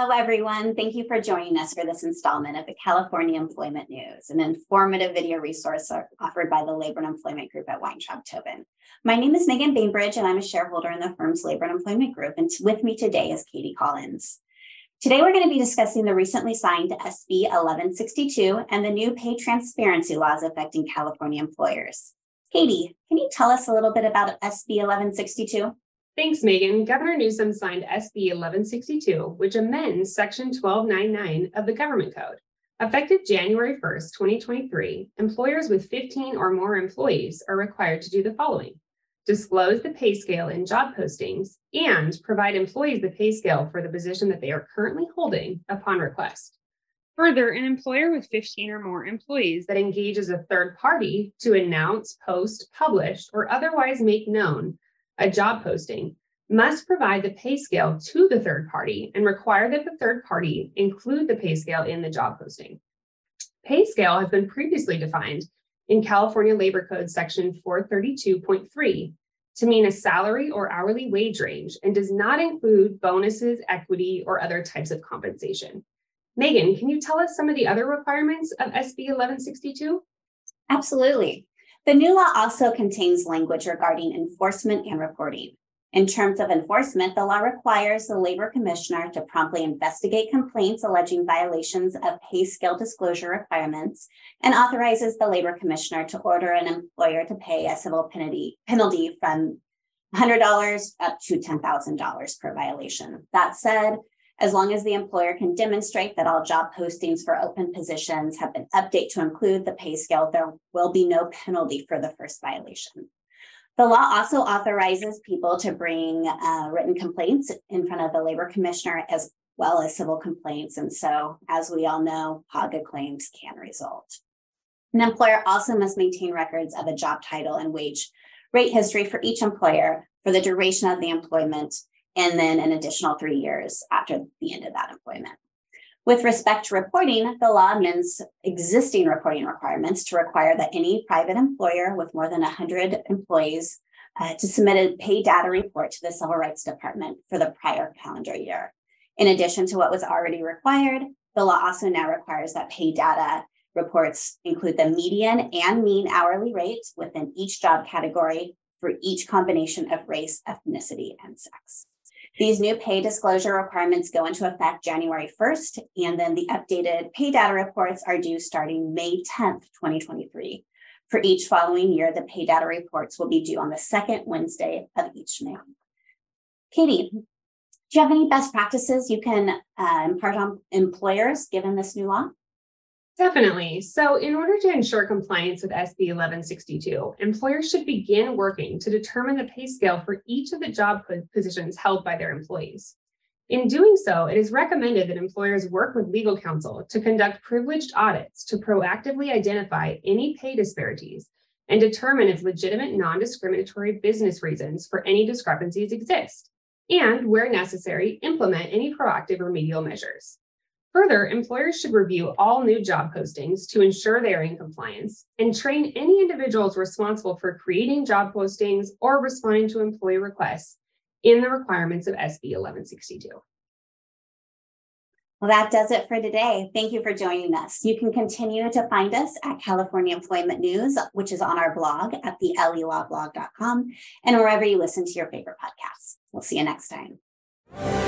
Hello, everyone. Thank you for joining us for this installment of the California Employment News, an informative video resource offered by the Labor and Employment Group at Weintraub-Tobin. My name is Megan Bainbridge, and I'm a shareholder in the firm's Labor and Employment Group, and with me today is Katie Collins. Today, we're going to be discussing the recently signed SB 1162 and the new pay transparency laws affecting California employers. Katie, can you tell us a little bit about SB 1162? Thanks, Megan. Governor Newsom signed SB 1162, which amends Section 1299 of the Government Code. Effective January 1st, 2023, employers with 15 or more employees are required to do the following: disclose the pay scale in job postings and provide employees the pay scale for the position that they are currently holding upon request. Further, an employer with 15 or more employees that engages a third party to announce, post, publish, or otherwise make known a job posting must provide the pay scale to the third party and require that the third party include the pay scale in the job posting. Pay scale has been previously defined in California Labor Code Section 432.3 to mean a salary or hourly wage range and does not include bonuses, equity, or other types of compensation. Megan, can you tell us some of the other requirements of SB 1162? Absolutely. The new law also contains language regarding enforcement and reporting. In terms of enforcement, the law requires the Labor Commissioner to promptly investigate complaints alleging violations of pay scale disclosure requirements and authorizes the Labor Commissioner to order an employer to pay a civil penalty from $100 up to $10,000 per violation. That said, as long as the employer can demonstrate that all job postings for open positions have been updated to include the pay scale, there will be no penalty for the first violation. The law also authorizes people to bring written complaints in front of the Labor Commissioner as well as civil complaints. And so, as we all know, PAGA claims can result. An employer also must maintain records of a job title and wage rate history for each employer for the duration of the employment, and then an additional 3 years after the end of that employment. With respect to reporting, the law amends existing reporting requirements to require that any private employer with more than 100 employees to submit a pay data report to the Civil Rights Department for the prior calendar year. In addition to what was already required, the law also now requires that pay data reports include the median and mean hourly rate within each job category for each combination of race, ethnicity, and sex. These new pay disclosure requirements go into effect January 1st, and then the updated pay data reports are due starting May 10th, 2023. For each following year, the pay data reports will be due on the second Wednesday of each month. Katie, do you have any best practices you can impart on employers given this new law? Definitely. So in order to ensure compliance with SB 1162, employers should begin working to determine the pay scale for each of the job positions held by their employees. In doing so, it is recommended that employers work with legal counsel to conduct privileged audits to proactively identify any pay disparities and determine if legitimate non-discriminatory business reasons for any discrepancies exist, and where necessary, implement any proactive remedial measures. Further, employers should review all new job postings to ensure they are in compliance and train any individuals responsible for creating job postings or responding to employee requests in the requirements of SB 1162. Well, that does it for today. Thank you for joining us. You can continue to find us at California Employment News, which is on our blog at the lelawblog.com and wherever you listen to your favorite podcasts. We'll see you next time.